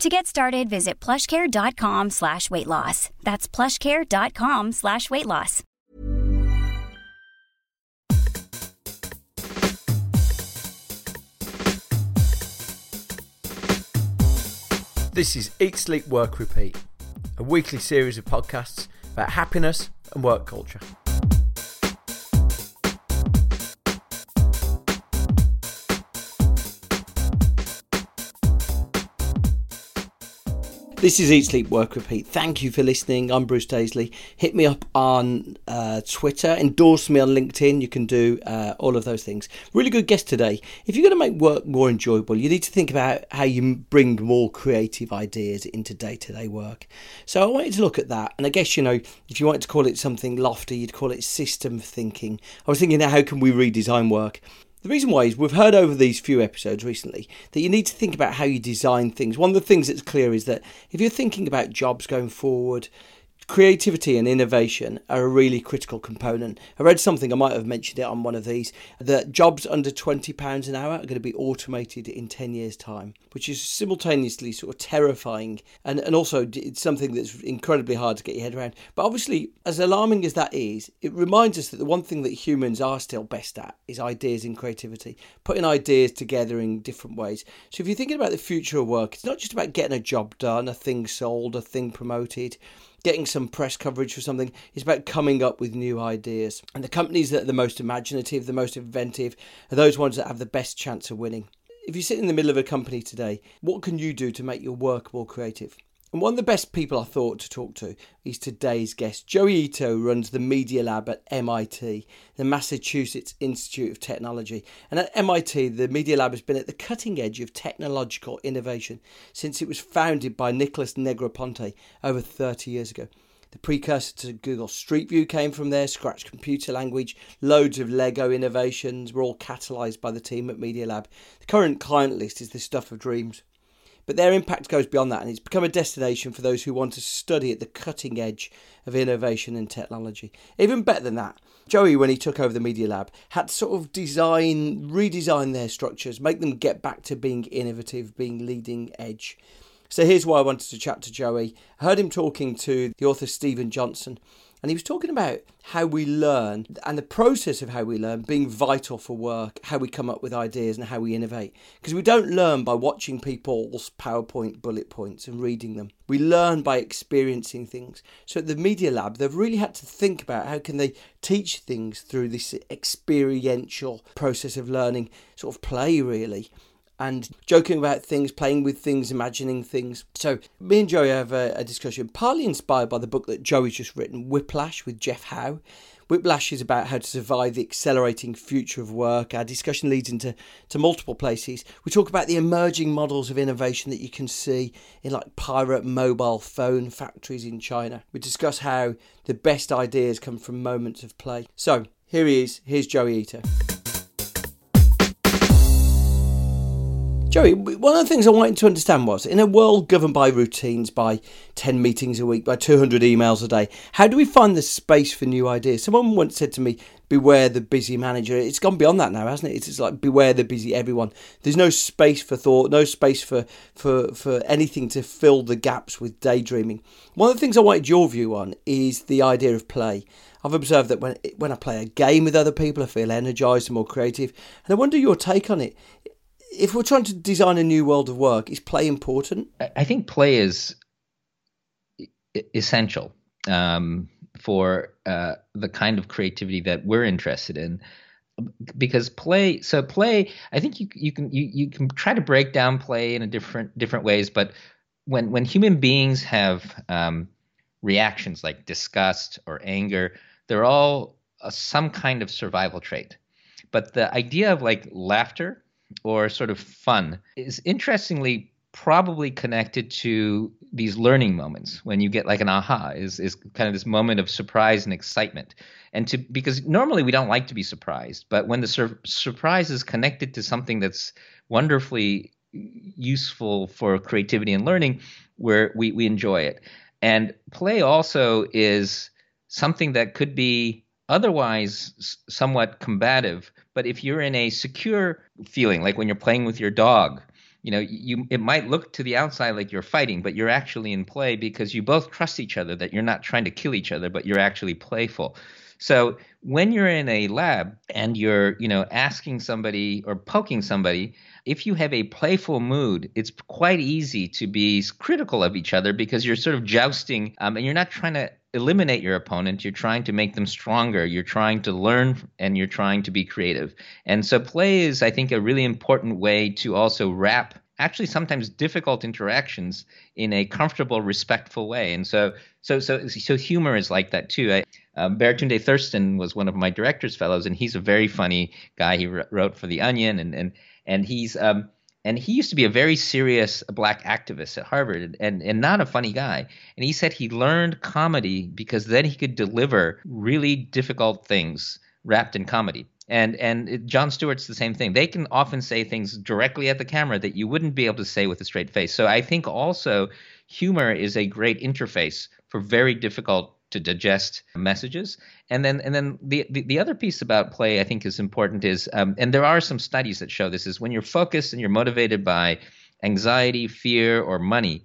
To get started, visit plushcare.com/weightloss. That's plushcare.com/weightloss. This is Eat Sleep Work Repeat, a weekly series of podcasts about happiness and work culture. This is Eat, Sleep, Work, Repeat. Thank you for listening. I'm Bruce Daisley. Hit me up on Twitter. Endorse me on LinkedIn. You can do all of those things. Really good guest today. If you're going to make work more enjoyable, you need to think about how you bring more creative ideas into day-to-day work. So I wanted to look at that. And I guess, you know, if you wanted to call it something lofty, you'd call it system thinking. I was thinking, how can we redesign work? The reason why is we've heard over these few episodes recently that you need to think about how you design things. One of the things that's clear is that if you're thinking about jobs going forward, creativity and innovation are a really critical component. I read something, I might have mentioned it on one of these, that jobs under £20 an hour are going to be automated in 10 years' time, which is simultaneously sort of terrifying and also it's something that's incredibly hard to get your head around. But obviously, as alarming as that is, it reminds us that the one thing that humans are still best at is ideas and creativity, putting ideas together in different ways. So if you're thinking about the future of work, it's not just about getting a job done, a thing sold, a thing promoted, getting some press coverage for something. It's about coming up with new ideas. And the companies that are the most imaginative, the most inventive, are those ones that have the best chance of winning. If you sit in the middle of a company today, what can you do to make your work more creative? And one of the best people I thought to talk to is today's guest. Joi Ito runs the Media Lab at MIT, the Massachusetts Institute of Technology. And at MIT, the Media Lab has been at the cutting edge of technological innovation since it was founded by Nicholas Negroponte over 30 years ago. The precursor to Google Street View came from there, Scratch computer language, loads of Lego innovations were all catalysed by the team at Media Lab. The current client list is the stuff of dreams. But their impact goes beyond that, and it's become a destination for those who want to study at the cutting edge of innovation and technology. Even better than that, Joi, when he took over the Media Lab, had to sort of redesign their structures, make them get back to being innovative, being leading edge. So here's why I wanted to chat to Joi. I heard him talking to the author Stephen Johnson, and he was talking about how we learn and the process of how we learn being vital for work, how we come up with ideas and how we innovate. Because we don't learn by watching people's PowerPoint bullet points and reading them. We learn by experiencing things. So at the Media Lab, they've really had to think about how can they teach things through this experiential process of learning, sort of play really. And joking about things, playing with things, imagining things. So me and Joi have a discussion partly inspired by the book that Joi's just written, Whiplash with Jeff Howe. Whiplash is about how to survive the accelerating future of work. Our discussion leads into multiple places. We talk about the emerging models of innovation that you can see in like pirate mobile phone factories in China. We discuss how the best ideas come from moments of play. So here he is. Here's Joi Ito. Joi, one of the things I wanted to understand was, in a world governed by routines, by 10 meetings a week, by 200 emails a day, how do we find the space for new ideas? Someone once said to me, beware the busy manager. It's gone beyond that now, hasn't it? It's like, beware the busy everyone. There's no space for thought, no space for anything to fill the gaps with daydreaming. One of the things I wanted your view on is the idea of play. I've observed that when I play a game with other people, I feel energised and more creative. And I wonder your take on it. If we're trying to design a new world of work, is play important? I think play is essential for the kind of creativity that we're interested in. Because play, I think you can try to break down play in a different ways. But when human beings have reactions like disgust or anger, they're all some kind of survival trait. But the idea of like laughter or sort of fun is interestingly probably connected to these learning moments when you get like an aha is kind of this moment of surprise and excitement. And because normally we don't like to be surprised, but when the surprise is connected to something that's wonderfully useful for creativity and learning, where we enjoy it. And play also is something that could be otherwise somewhat combative, but if you're in a secure feeling, like when you're playing with your dog, it might look to the outside like you're fighting, but you're actually in play because you both trust each other that you're not trying to kill each other, but you're actually playful. So when you're in a lab and you're, asking somebody or poking somebody, if you have a playful mood, it's quite easy to be critical of each other because you're sort of jousting, and you're not trying to eliminate your opponent. You're trying to make them stronger. You're trying to learn and you're trying to be creative. And so play is, I think, a really important way to also wrap actually sometimes difficult interactions in a comfortable, respectful way. And so humor is like that too. Baratunde Thurston was one of my director's fellows, and he's a very funny guy. He wrote for The Onion, and he's and he used to be a very serious black activist at Harvard and not a funny guy. And he said he learned comedy because then he could deliver really difficult things wrapped in comedy. And Jon Stewart's the same thing. They can often say things directly at the camera that you wouldn't be able to say with a straight face. So I think also humor is a great interface for very difficult to digest messages. And then the other piece about play I think is important is, and there are some studies that show this, is when you're focused and you're motivated by anxiety, fear, or money,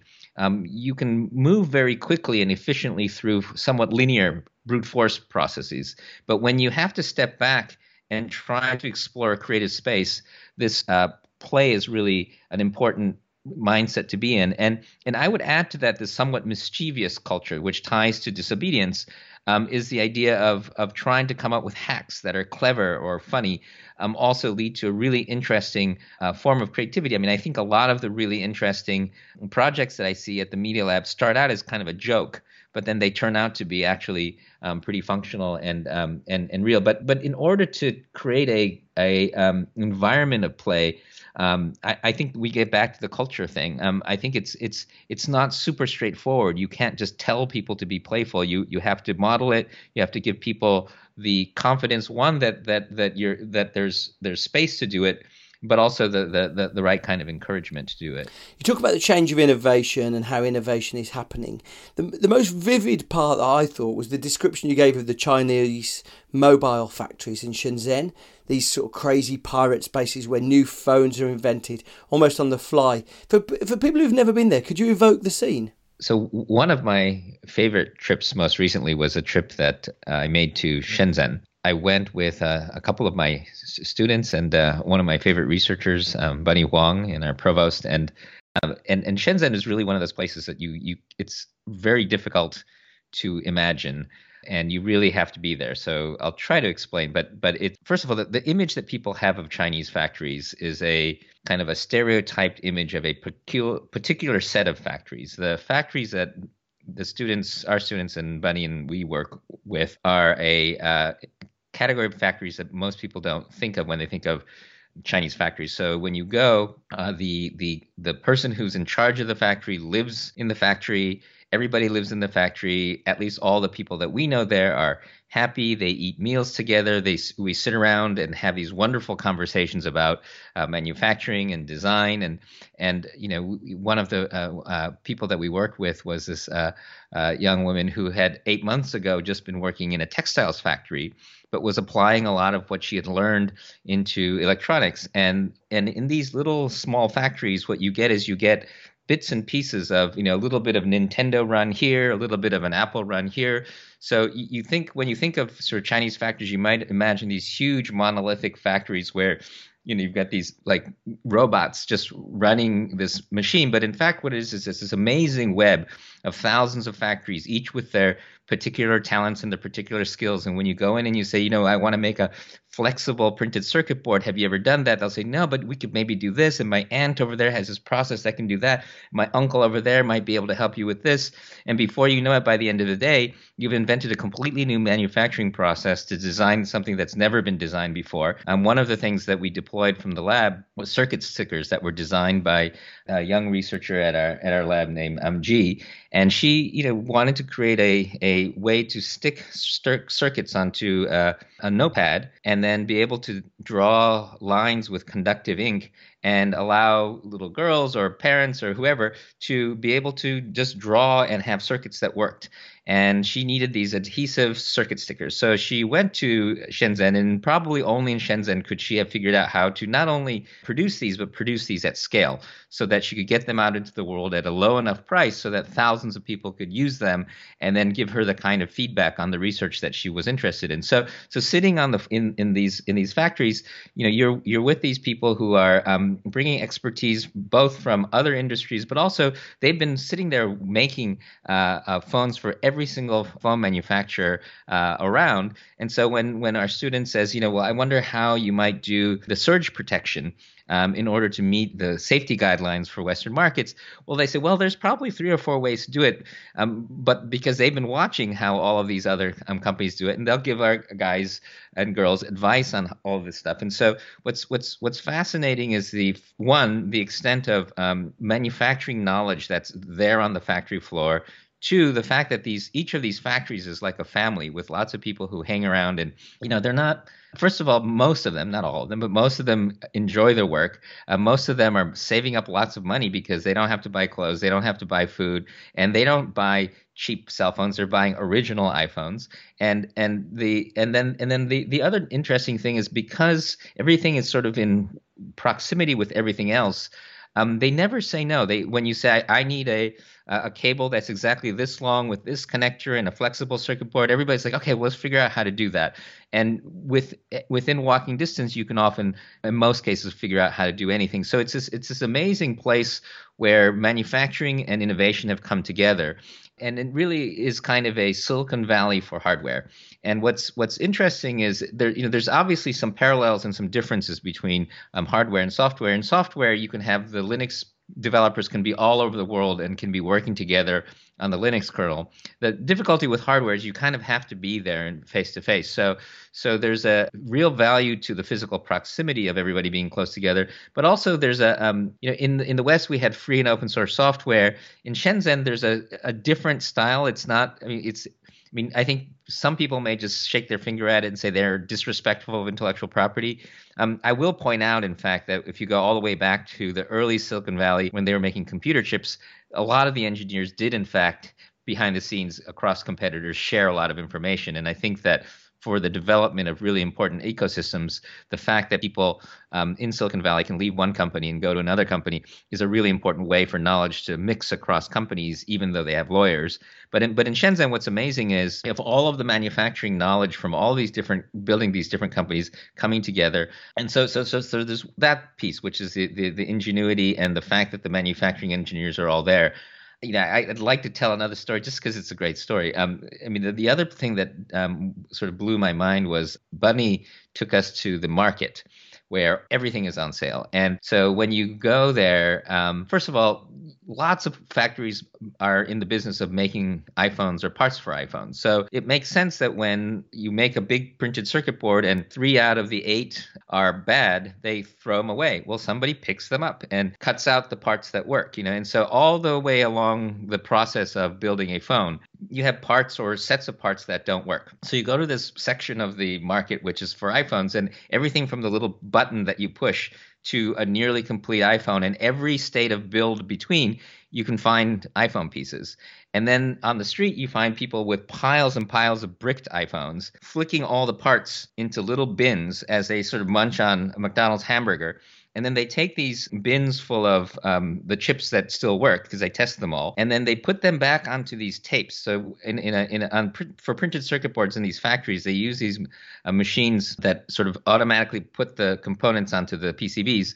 you can move very quickly and efficiently through somewhat linear brute force processes. But when you have to step back and try to explore a creative space, this play is really an important mindset to be in. And I would add to that the somewhat mischievous culture, which ties to disobedience, is the idea of trying to come up with hacks that are clever or funny, also lead to a really interesting form of creativity. I mean, I think a lot of the really interesting projects that I see at the Media Lab start out as kind of a joke, but then they turn out to be actually pretty functional and real. But in order to create a environment of play, I think we get back to the culture thing. I think it's not super straightforward. You can't just tell people to be playful. You have to model it. You have to give people the confidence, one, that there's space to do it, but also the right kind of encouragement to do it. You talk about the change of innovation and how innovation is happening. The most vivid part that I thought was the description you gave of the Chinese mobile factories in Shenzhen, these sort of crazy pirate spaces where new phones are invented almost on the fly. For people who've never been there, could you evoke the scene? So one of my favorite trips most recently was a trip that I made to Shenzhen. I went with a couple of my students and one of my favorite researchers, Bunny Huang, and our provost. And Shenzhen is really one of those places that it's very difficult to imagine, and you really have to be there. So I'll try to explain. But it, first of all, the image that people have of Chinese factories is a kind of a stereotyped image of a particular set of factories. The factories that our students and Bunny and we work with are a category of factories that most people don't think of when they think of Chinese factories. So when you go, the person who's in charge of the factory lives in the factory. Everybody lives in the factory. At least all the people that we know there are happy. They eat meals together. We sit around and have these wonderful conversations about manufacturing and design. And one of the people that we work with was this young woman who had 8 months ago just been working in a textiles factory, but was applying a lot of what she had learned into electronics. And in these little small factories, what you get is bits and pieces of, a little bit of Nintendo run here, a little bit of an Apple run here. So you think, when you think of sort of Chinese factories, you might imagine these huge monolithic factories where you know, you've got these like robots just running this machine. But in fact, what it is this amazing web of thousands of factories, each with their particular talents and their particular skills. And when you go in and you say, you know, I want to make a flexible printed circuit board. Have you ever done that? They'll say, no, but we could maybe do this. And my aunt over there has this process that can do that. My uncle over there might be able to help you with this. And before you know it, by the end of the day, you've invented a completely new manufacturing process to design something that's never been designed before. And one of the things that we deployed from the lab was circuit stickers that were designed by a young researcher at our lab named M. G. And she, you know, wanted to create a way to stick circuits onto a notepad and then be able to draw lines with conductive ink and allow little girls or parents or whoever to be able to just draw and have circuits that worked. And she needed these adhesive circuit stickers. So she went to Shenzhen, and probably only in Shenzhen could she have figured out how to not only produce these, but produce these at scale so that she could get them out into the world at a low enough price so that thousands of people could use them and then give her the kind of feedback on the research that she was interested in. So sitting on the in these factories, you know, you're with these people who are bringing expertise both from other industries, but also they've been sitting there making phones for every single phone manufacturer around. And so when our student says, you know, well, I wonder how you might do the surge protection in order to meet the safety guidelines for Western markets, well, they say, well, there's probably 3 or 4 ways to do it, but because they've been watching how all of these other companies do it, and they'll give our guys and girls advice on all this stuff. And so what's fascinating is the extent of manufacturing knowledge that's there on the factory floor. 2, the fact that each of these factories is like a family with lots of people who hang around and, you know, they're not, first of all, most of them, not all of them, but most of them enjoy their work. Most of them are saving up lots of money because they don't have to buy clothes. They don't have to buy food, and they don't buy cheap cell phones. They're buying original iPhones. And then the other interesting thing is because everything is sort of in proximity with everything else, they never say no. When you say, I need a cable that's exactly this long with this connector and a flexible circuit board, everybody's like, okay, well, let's figure out how to do that. And within walking distance, you can often, in most cases, figure out how to do anything. So it's this amazing place where manufacturing and innovation have come together. And it really is kind of a Silicon Valley for hardware. And what's interesting is there's obviously some parallels and some differences between hardware and software. In software, you can have the Linux developers can be all over the world and can be working together on the Linux kernel. The difficulty with hardware is you kind of have to be there and face-to-face. So there's a real value to the physical proximity of everybody being close together. But also there's in the West, we had free and open source software. In Shenzhen, there's a different style. It's not, I think some people may just shake their finger at it and say they're disrespectful of intellectual property. I will point out, in fact, that if you go all the way back to the early Silicon Valley when they were making computer chips, a lot of the engineers did, in fact, behind the scenes across competitors, share a lot of information. And I think that for the development of really important ecosystems, the fact that people in Silicon Valley can leave one company and go to another company is a really important way for knowledge to mix across companies, even though they have lawyers. But in Shenzhen, what's amazing is if all of the manufacturing knowledge from all these different building these different companies coming together, and so there's that piece, which is the ingenuity and the fact that the manufacturing engineers are all there. You know, I'd like to tell another story just because it's a great story. The other thing that sort of blew my mind was Bunny took us to the market where everything is on sale. And so when you go there, first of all, lots of factories are in the business of making iPhones or parts for iPhones. So it makes sense that when you make a big printed circuit board and 3 out of the 8 are bad, they throw them away. Well, somebody picks them up and cuts out the parts that work, you know. And so all the way along the process of building a phone, you have parts or sets of parts that don't work. So you go to this section of the market, which is for iPhones, and everything from the little button that you push to a nearly complete iPhone, and every state of build between, you can find iPhone pieces. And then on the street, you find people with piles and piles of bricked iPhones, flicking all the parts into little bins as they sort of munch on a McDonald's hamburger. And then they take these bins full of the chips that still work, because they test them all, and then they put them back onto these tapes. So for printed circuit boards in these factories, they use these machines that sort of automatically put the components onto the PCBs.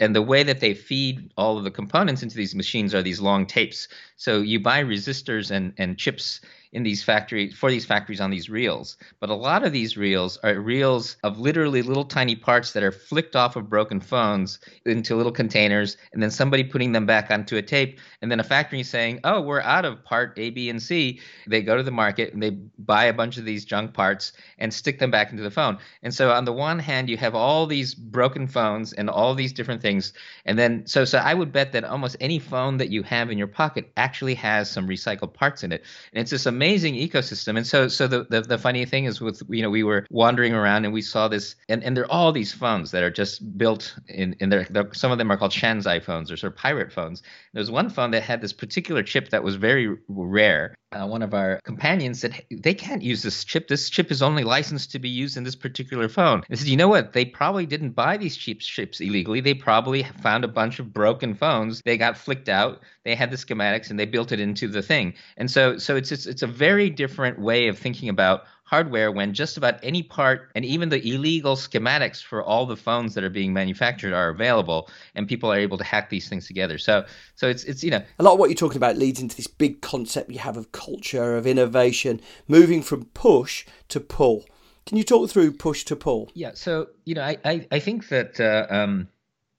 And the way that they feed all of the components into these machines are these long tapes. So you buy resistors and chips in these factories, for these factories, on these reels. But a lot of these reels are reels of literally little tiny parts that are flicked off of broken phones into little containers, and then somebody putting them back onto a tape, and then a factory saying, oh, we're out of part A, B, and C. They go to the market and they buy a bunch of these junk parts and stick them back into the phone. And so on the one hand, you have all these broken phones and all these different things. And then so I would bet that almost any phone that you have in your pocket actually has some recycled parts in it. And it's this amazing ecosystem. And so the funny thing is, with, you know, we were wandering around and we saw this, and there are all these phones that are just built in there. Some of them are called Shanzhai phones, or sort of pirate phones. There's one phone that had this particular chip that was very rare. One of our companions said, hey, they can't use this chip. This chip is only licensed to be used in this particular phone. I said, you know what? They probably didn't buy these cheap chips illegally. They probably found a bunch of broken phones. They got flicked out. They had the schematics and they built it into the thing. And so it's a very different way of thinking about hardware, when just about any part, and even the illegal schematics for all the phones that are being manufactured, are available, and people are able to hack these things together. So it's you know, a lot of what you're talking about leads into this big concept you have of culture, of innovation, moving from push to pull. Can you talk through push to pull? Yeah, so you know, I think that a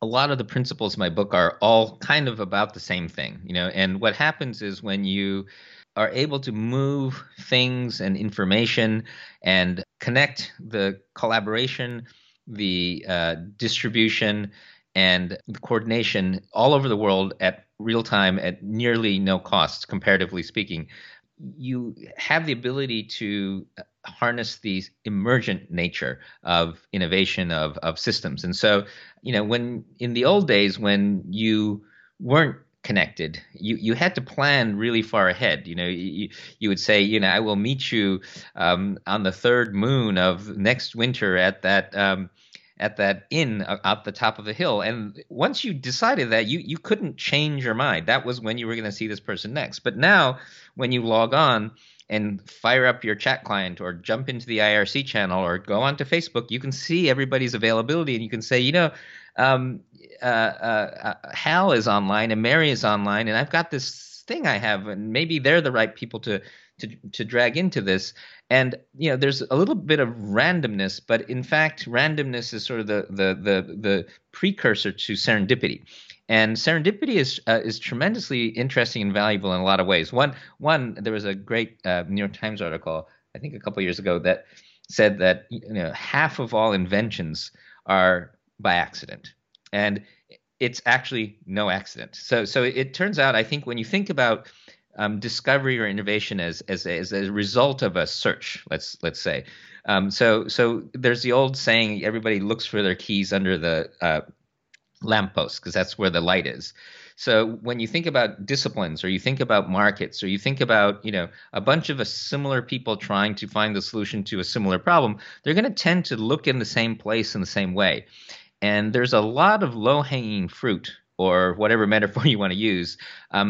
lot of the principles in my book are all kind of about the same thing, you know. And what happens is, when you are able to move things and information and connect the collaboration, the distribution, and the coordination all over the world at real time at nearly no cost, comparatively speaking, you have the ability to harness the emergent nature of innovation of systems. And so, you know, when in the old days, when you weren't connected, you had to plan really far ahead. You know, you would say, you know, I will meet you on the third moon of next winter at that inn up the top of the hill. And once you decided that, you couldn't change your mind. That was when you were going to see this person next. But now, when you log on and fire up your chat client, or jump into the IRC channel, or go onto Facebook, you can see everybody's availability, and you can say, you know, Hal is online and Mary is online, and I've got this thing I have, and maybe they're the right people to drag into this. And, you know, there's a little bit of randomness, but in fact, randomness is sort of the precursor to serendipity. And serendipity is tremendously interesting and valuable in a lot of ways. One, there was a great New York Times article, I think a couple of years ago, that said that, you know, half of all inventions are by accident, and it's actually no accident. So it turns out, I think, when you think about discovery or innovation as a result of a search, let's say. So there's the old saying, everybody looks for their keys under the lamppost, because that's where the light is. So when you think about disciplines, or you think about markets, or you think about, you know, a bunch of similar people trying to find the solution to a similar problem, they're going to tend to look in the same place in the same way. And there's a lot of low-hanging fruit, or whatever metaphor you want to use,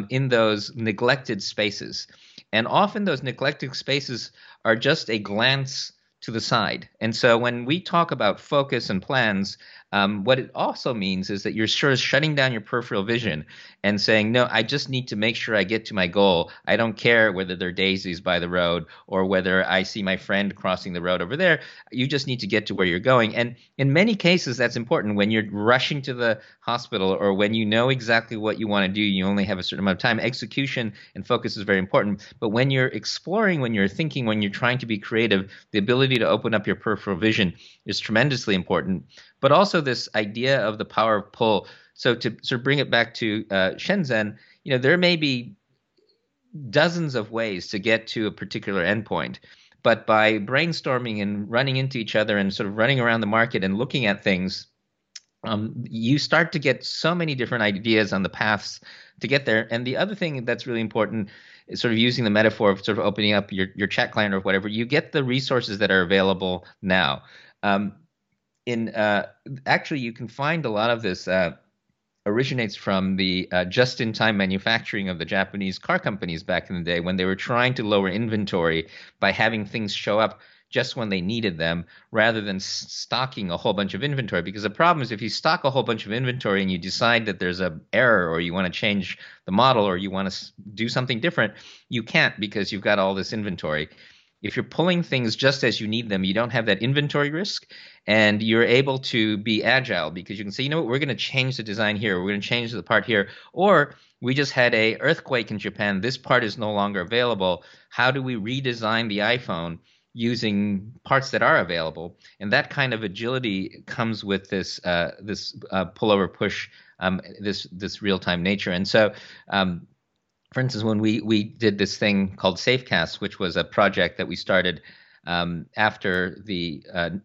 in those neglected spaces. And often those neglected spaces are just a glance to the side. And so when we talk about focus and plans, what it also means is that you're sort of shutting down your peripheral vision and saying, no, I just need to make sure I get to my goal. I don't care whether there are daisies by the road, or whether I see my friend crossing the road over there. You just need to get to where you're going. And in many cases, that's important when you're rushing to the hospital, or when you know exactly what you want to do. You only have a certain amount of time. Execution and focus is very important. But when you're exploring, when you're thinking, when you're trying to be creative, the ability to open up your peripheral vision is tremendously important. But also this idea of the power of pull. So to sort of bring it back to Shenzhen, you know, there may be dozens of ways to get to a particular endpoint, but by brainstorming and running into each other and sort of running around the market and looking at things, you start to get so many different ideas on the paths to get there. And the other thing that's really important is, sort of using the metaphor of sort of opening up your chat client or whatever, you get the resources that are available now. in actually you can find a lot of this originates from the just-in-time manufacturing of the Japanese car companies back in the day when they were trying to lower inventory by having things show up just when they needed them rather than stocking a whole bunch of inventory. Because the problem is if you stock a whole bunch of inventory and you decide that there's an error or you want to change the model or you want to do something different, you can't because you've got all this inventory. If you're pulling things just as you need them, you don't have that inventory risk, and you're able to be agile because you can say, you know what, we're going to change the design here, we're going to change the part here, or we just had an earthquake in Japan, this part is no longer available, how do we redesign the iPhone using parts that are available? And that kind of agility comes with this pull over push, this real-time nature. And so for instance, when we did this thing called Safecast, which was a project that we started after the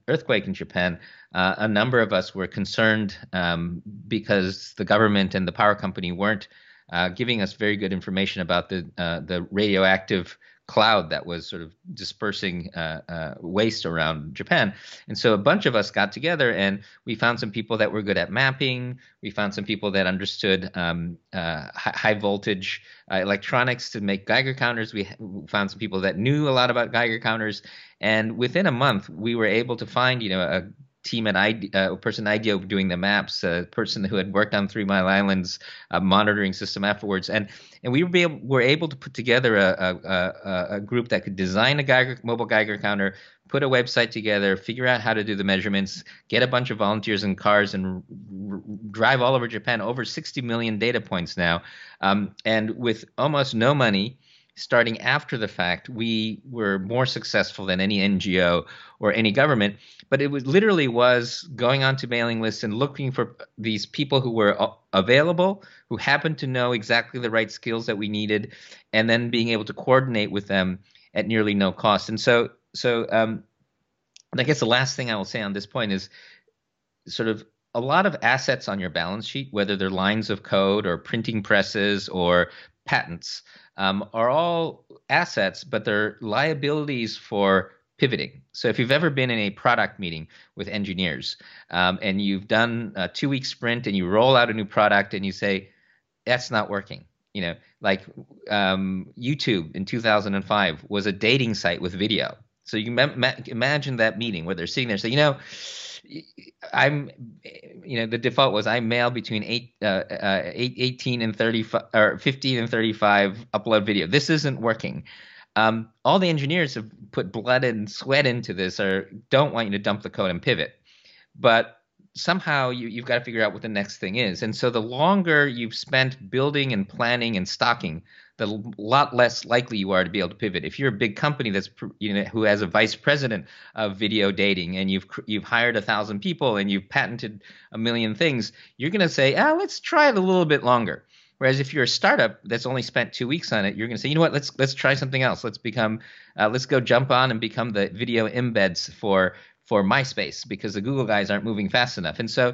earthquake in Japan, a number of us were concerned because the government and the power company weren't giving us very good information about the radioactive cloud that was sort of dispersing waste around Japan. And so a bunch of us got together and we found some people that were good at mapping. We found some people that understood high voltage electronics to make Geiger counters. We found some people that knew a lot about Geiger counters. And within a month, we were able to find, a team at a person at IDEO doing the maps, a person who had worked on 3 Mile Island's monitoring system afterwards, and we were able to put together a group that could design a mobile Geiger counter, put a website together, figure out how to do the measurements, get a bunch of volunteers in cars, and drive all over Japan, over 60 million data points now, and with almost no money. Starting after the fact, we were more successful than any NGO or any government, but it was literally going onto mailing lists and looking for these people who were available, who happened to know exactly the right skills that we needed, and then being able to coordinate with them at nearly no cost. And so I guess the last thing I will say on this point is sort of a lot of assets on your balance sheet, whether they're lines of code or printing presses or patents, are all assets, but they're liabilities for pivoting. So if you've ever been in a product meeting with engineers and you've done a 2-week sprint and you roll out a new product and you say, that's not working. YouTube in 2005 was a dating site with video. So you imagine that meeting where they're sitting there saying, the default was I mail between 18 and 35 or 15 and 35 upload video. This isn't working. All the engineers have put blood and sweat into this or don't want you to dump the code and pivot. But somehow you've got to figure out what the next thing is. And so the longer you've spent building and planning and stocking, the lot less likely you are to be able to pivot. If you're a big company that's who has a vice president of video dating and you've hired 1,000 people and you've patented a million things, you're going to say, let's try it a little bit longer. Whereas if you're a startup that's only spent 2 weeks on it, you're going to say, you know what, let's try something else. Let's go jump on and become the video embeds for MySpace because the Google guys aren't moving fast enough. And so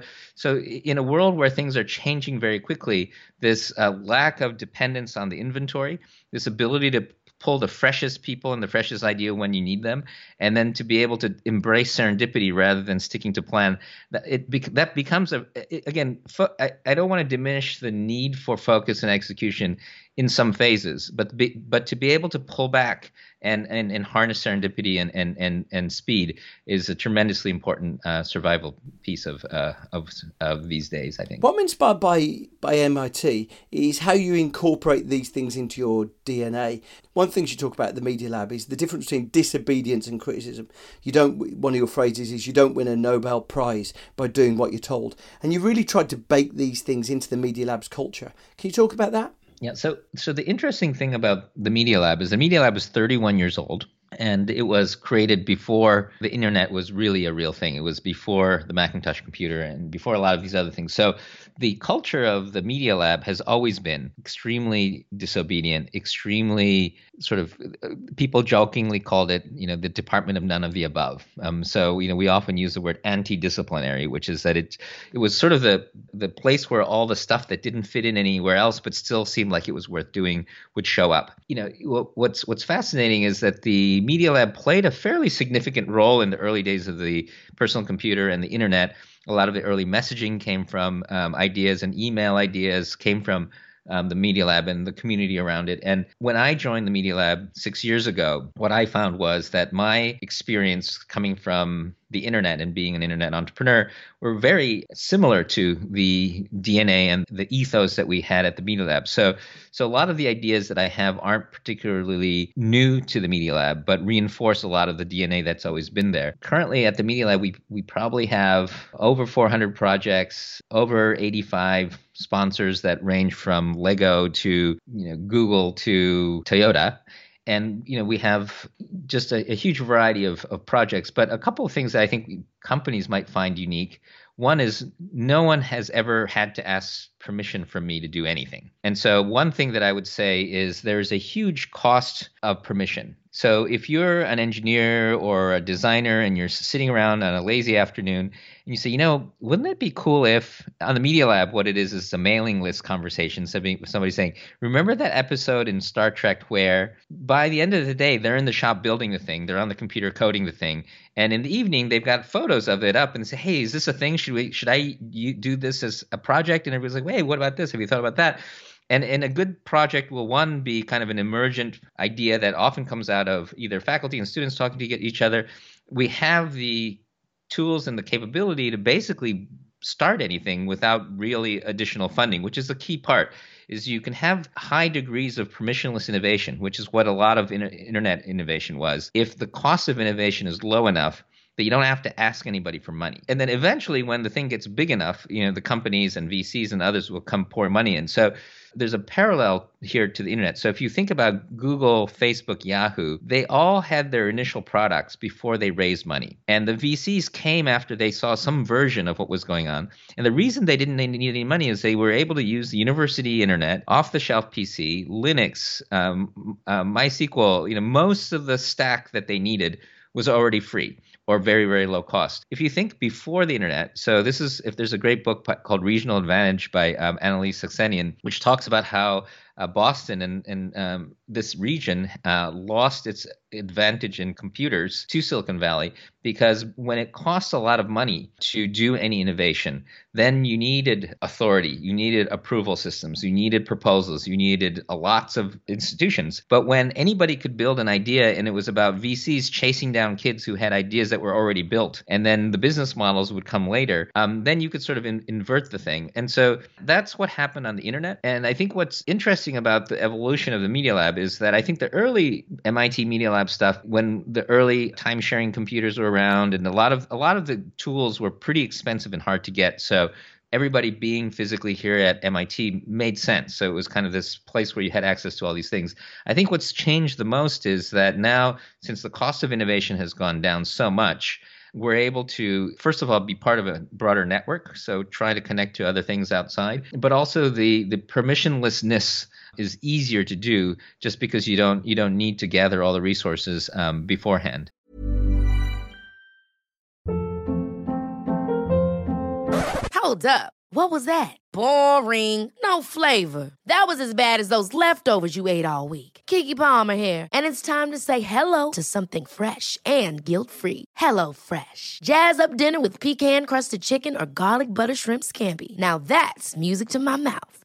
in a world where things are changing very quickly, this lack of dependence on the inventory, this ability to pull the freshest people and the freshest idea when you need them, and then to be able to embrace serendipity rather than sticking to plan, that becomes I don't want to diminish the need for focus and execution in some phases, but to be able to pull back and harness serendipity and speed is a tremendously important survival piece of these days, I think. What I'm inspired by MIT is how you incorporate these things into your DNA. One thing you talk about at the Media Lab is the difference between disobedience and criticism. One of your phrases is you don't win a Nobel Prize by doing what you're told, and you really tried to bake these things into the Media Lab's culture. Can you talk about that? Yeah. So the interesting thing about the Media Lab is the Media Lab was 31 years old, and it was created before the internet was really a real thing. It was before the Macintosh computer and before a lot of these other things. So the culture of the Media Lab has always been extremely disobedient, extremely sort of, people jokingly called it, the department of none of the above. So we often use the word anti-disciplinary, which is that it was sort of the place where all the stuff that didn't fit in anywhere else but still seemed like it was worth doing would show up. What's fascinating is that the Media Lab played a fairly significant role in the early days of the personal computer and the internet. A lot of the early messaging came from ideas, and email ideas came from the Media Lab and the community around it. And when I joined the Media Lab 6 years ago, what I found was that my experience coming from the internet and being an internet entrepreneur were very similar to the DNA and the ethos that we had at the Media Lab. So a lot of the ideas that I have aren't particularly new to the Media Lab, but reinforce a lot of the DNA that's always been there. Currently at the Media Lab, we probably have over 400 projects, over 85 sponsors that range from Lego to Google to Toyota. And, we have just a huge variety of projects, but a couple of things that I think companies might find unique. One is no one has ever had to ask permission from me to do anything. And so one thing that I would say is there's a huge cost of permission. So if you're an engineer or a designer and you're sitting around on a lazy afternoon and you say, wouldn't it be cool if on the Media Lab, what it is a mailing list conversation. Somebody saying, remember that episode in Star Trek where by the end of the day, they're in the shop building the thing. They're on the computer coding the thing. And in the evening, they've got photos of it up and say, hey, is this a thing? Should I do this as a project? And everybody's like, hey, what about this? Have you thought about that? And a good project will, one, be kind of an emergent idea that often comes out of either faculty and students talking to each other. We have the tools and the capability to basically start anything without really additional funding, which is the key part, is you can have high degrees of permissionless innovation, which is what a lot of internet innovation was. If the cost of innovation is low enough, that you don't have to ask anybody for money. And then eventually when the thing gets big enough, the companies and VCs and others will come pour money in. So there's a parallel here to the internet. So if you think about Google, Facebook, Yahoo, they all had their initial products before they raised money. And the VCs came after they saw some version of what was going on. And the reason they didn't need any money is they were able to use the university internet, off-the-shelf PC, Linux, MySQL, most of the stack that they needed was already free or very, very low cost. If you think before the internet, if there's a great book called Regional Advantage by Annalise Saxenian, which talks about how Boston and this region lost its advantage in computers to Silicon Valley, because when it costs a lot of money to do any innovation, then you needed authority, you needed approval systems, you needed proposals, you needed lots of institutions. But when anybody could build an idea and it was about VCs chasing down kids who had ideas that were already built, and then the business models would come later, then you could sort of invert the thing. And so that's what happened on the internet. And I think what's interesting about the evolution of the Media Lab is that I think the early MIT Media Lab stuff, when the early time-sharing computers were around, and a lot of the tools were pretty expensive and hard to get. So everybody being physically here at MIT made sense. So it was kind of this place where you had access to all these things. I think what's changed the most is that now, since the cost of innovation has gone down so much, we're able to, first of all, be part of a broader network. So try to connect to other things outside, but also the permissionlessness is easier to do just because you don't need to gather all the resources beforehand. Hold up. What was that? Boring. No flavor. That was as bad as those leftovers you ate all week. Keke Palmer here. And it's time to say hello to something fresh and guilt-free. HelloFresh. Jazz up dinner with pecan-crusted chicken or garlic butter shrimp scampi. Now that's music to my mouth.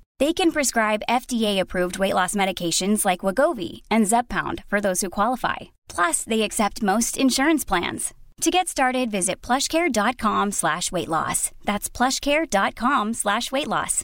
They can prescribe FDA-approved weight loss medications like Wegovy and Zepbound for those who qualify. Plus, they accept most insurance plans. To get started, visit plushcare.com/weightloss. That's plushcare.com/weightloss.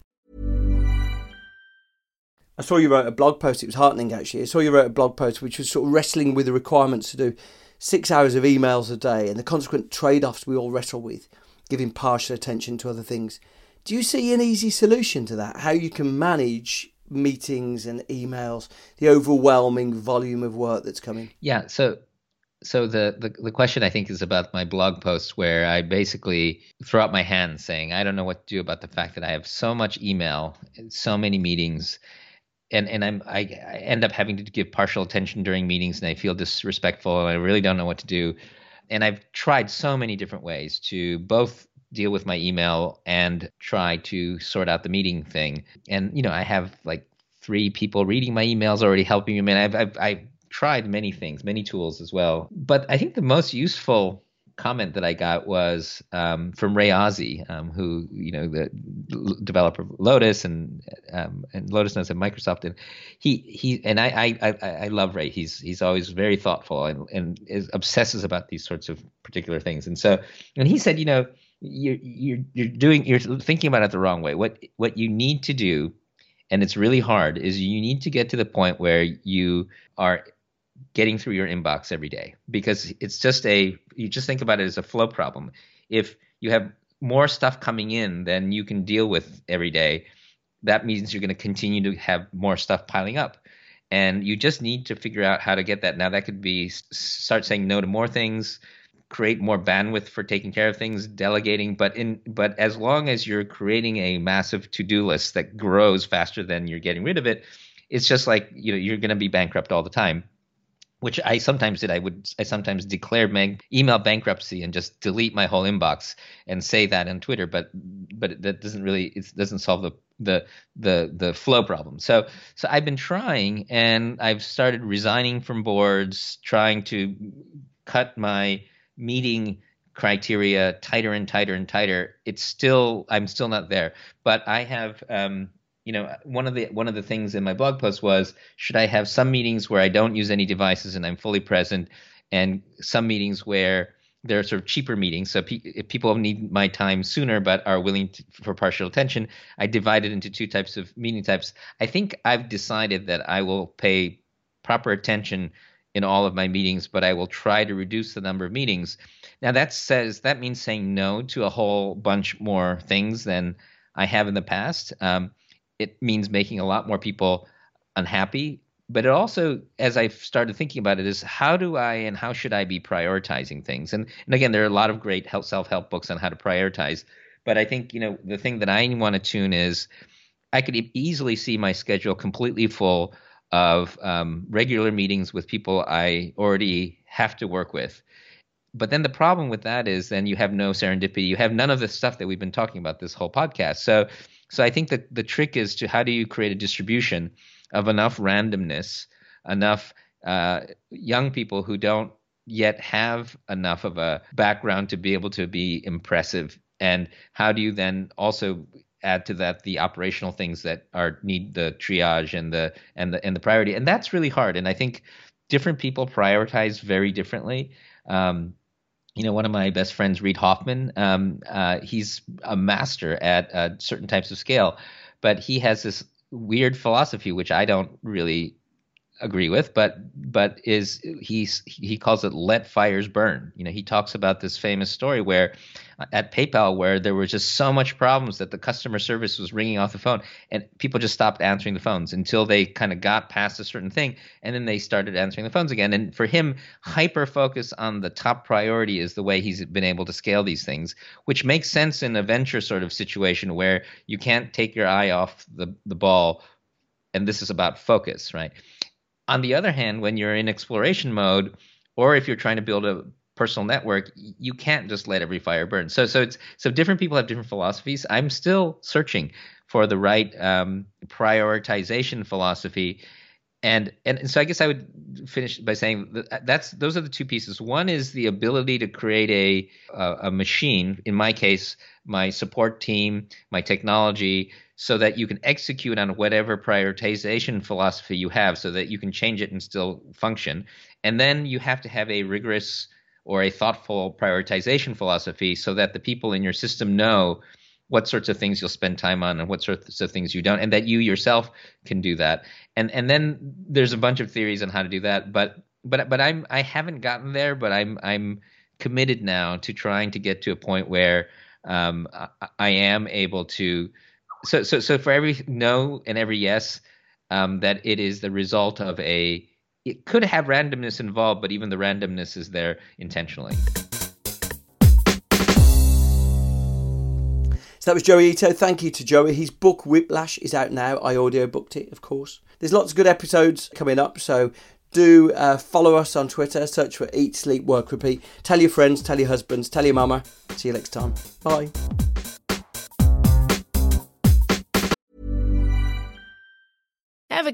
I saw you wrote a blog post. It was heartening, actually. I saw you wrote a blog post which was sort of wrestling with the requirements to do 6 hours of emails a day and the consequent trade-offs we all wrestle with, giving partial attention to other things. Do you see an easy solution to that? How you can manage meetings and emails, the overwhelming volume of work that's coming? Yeah, So the question, I think, is about my blog post where I basically throw up my hand saying, I don't know what to do about the fact that I have so much email, so many meetings, and I end up having to give partial attention during meetings, and I feel disrespectful, and I really don't know what to do. And I've tried so many different ways to both deal with my email and try to sort out the meeting thing. And, you know, I have like 3 people reading my emails already helping me. And I've tried many things, many tools as well. But I think the most useful comment that I got was from Ray Ozzie, who, you know, the developer of Lotus, and Lotus knows at Microsoft. And I love Ray. He's always very thoughtful and is obsesses about these sorts of particular things. And so, and he said, you know, you're thinking about it the wrong way. What you need to do, and it's really hard, is you need to get to the point where you are getting through your inbox every day, because it's just you just think about it as a flow problem. If you have more stuff coming in than you can deal with every day, that means you're going to continue to have more stuff piling up. And you just need to figure out how to get that. Now, that could be start saying no to more things, create more bandwidth for taking care of things, delegating, but as long as you're creating a massive to-do list that grows faster than you're getting rid of it, it's just like, you know, you're going to be bankrupt all the time, which I sometimes did. I sometimes declare email bankruptcy and just delete my whole inbox and say that on Twitter, but that doesn't really, it doesn't solve the flow problem. So I've been trying, and I've started resigning from boards, trying to cut my meeting criteria tighter and tighter and tighter. I'm still not there, but I have, you know, one of the things in my blog post was, should I have some meetings where I don't use any devices and I'm fully present, and some meetings where they're sort of cheaper meetings, so if people need my time sooner but are willing for partial attention? I divide it into 2 types of meeting types. I think I've decided that I will pay proper attention in all of my meetings, but I will try to reduce the number of meetings. Now, that means saying no to a whole bunch more things than I have in the past. It means making a lot more people unhappy. But it also, as I've started thinking about it, is how should I be prioritizing things? And again, there are a lot of great self-help books on how to prioritize. But I think, you know, the thing that I want to tune is, I could easily see my schedule completely full of regular meetings with people I already have to work with. But then the problem with that is then you have no serendipity. You have none of the stuff that we've been talking about this whole podcast. So I think that the trick is to, how do you create a distribution of enough randomness, enough young people who don't yet have enough of a background to be able to be impressive? And how do you then also add to that the operational things that need the triage and the priority? And that's really hard. And I think different people prioritize very differently. You know, one of my best friends, Reid Hoffman, he's a master at certain types of scale, but he has this weird philosophy, which I don't really agree with, but is he calls it let fires burn. You know, he talks about this famous story where at PayPal, where there were just so much problems that the customer service was ringing off the phone, and people just stopped answering the phones until they kind of got past a certain thing, and then they started answering the phones again. And for him, hyper focus on the top priority is the way he's been able to scale these things, which makes sense in a venture sort of situation where you can't take your eye off the ball, and this is about focus, right? On the other hand, when you're in exploration mode, or if you're trying to build a personal network, you can't just let every fire burn. So different people have different philosophies. I'm still searching for the right prioritization philosophy. And so I guess I would finish by saying those are the two pieces. One is the ability to create a machine, in my case, my support team, my technology, so that you can execute on whatever prioritization philosophy you have so that you can change it and still function. And then you have to have a rigorous or a thoughtful prioritization philosophy so that the people in your system know what sorts of things you'll spend time on and what sorts of things you don't, and that you yourself can do that. And then there's a bunch of theories on how to do that, but I haven't gotten there, but I'm committed now to trying to get to a point where I am able to. So for every no and every yes, that it is the result of it could have randomness involved, but even the randomness is there intentionally. That was Joi Ito. Thank you to Joi. His book Whiplash is out now. I audiobooked it, of course. There's lots of good episodes coming up, so do follow us on Twitter. Search for Eat, Sleep, Work, Repeat. Tell your friends, tell your husbands, tell your mama. See you next time. Bye. Ever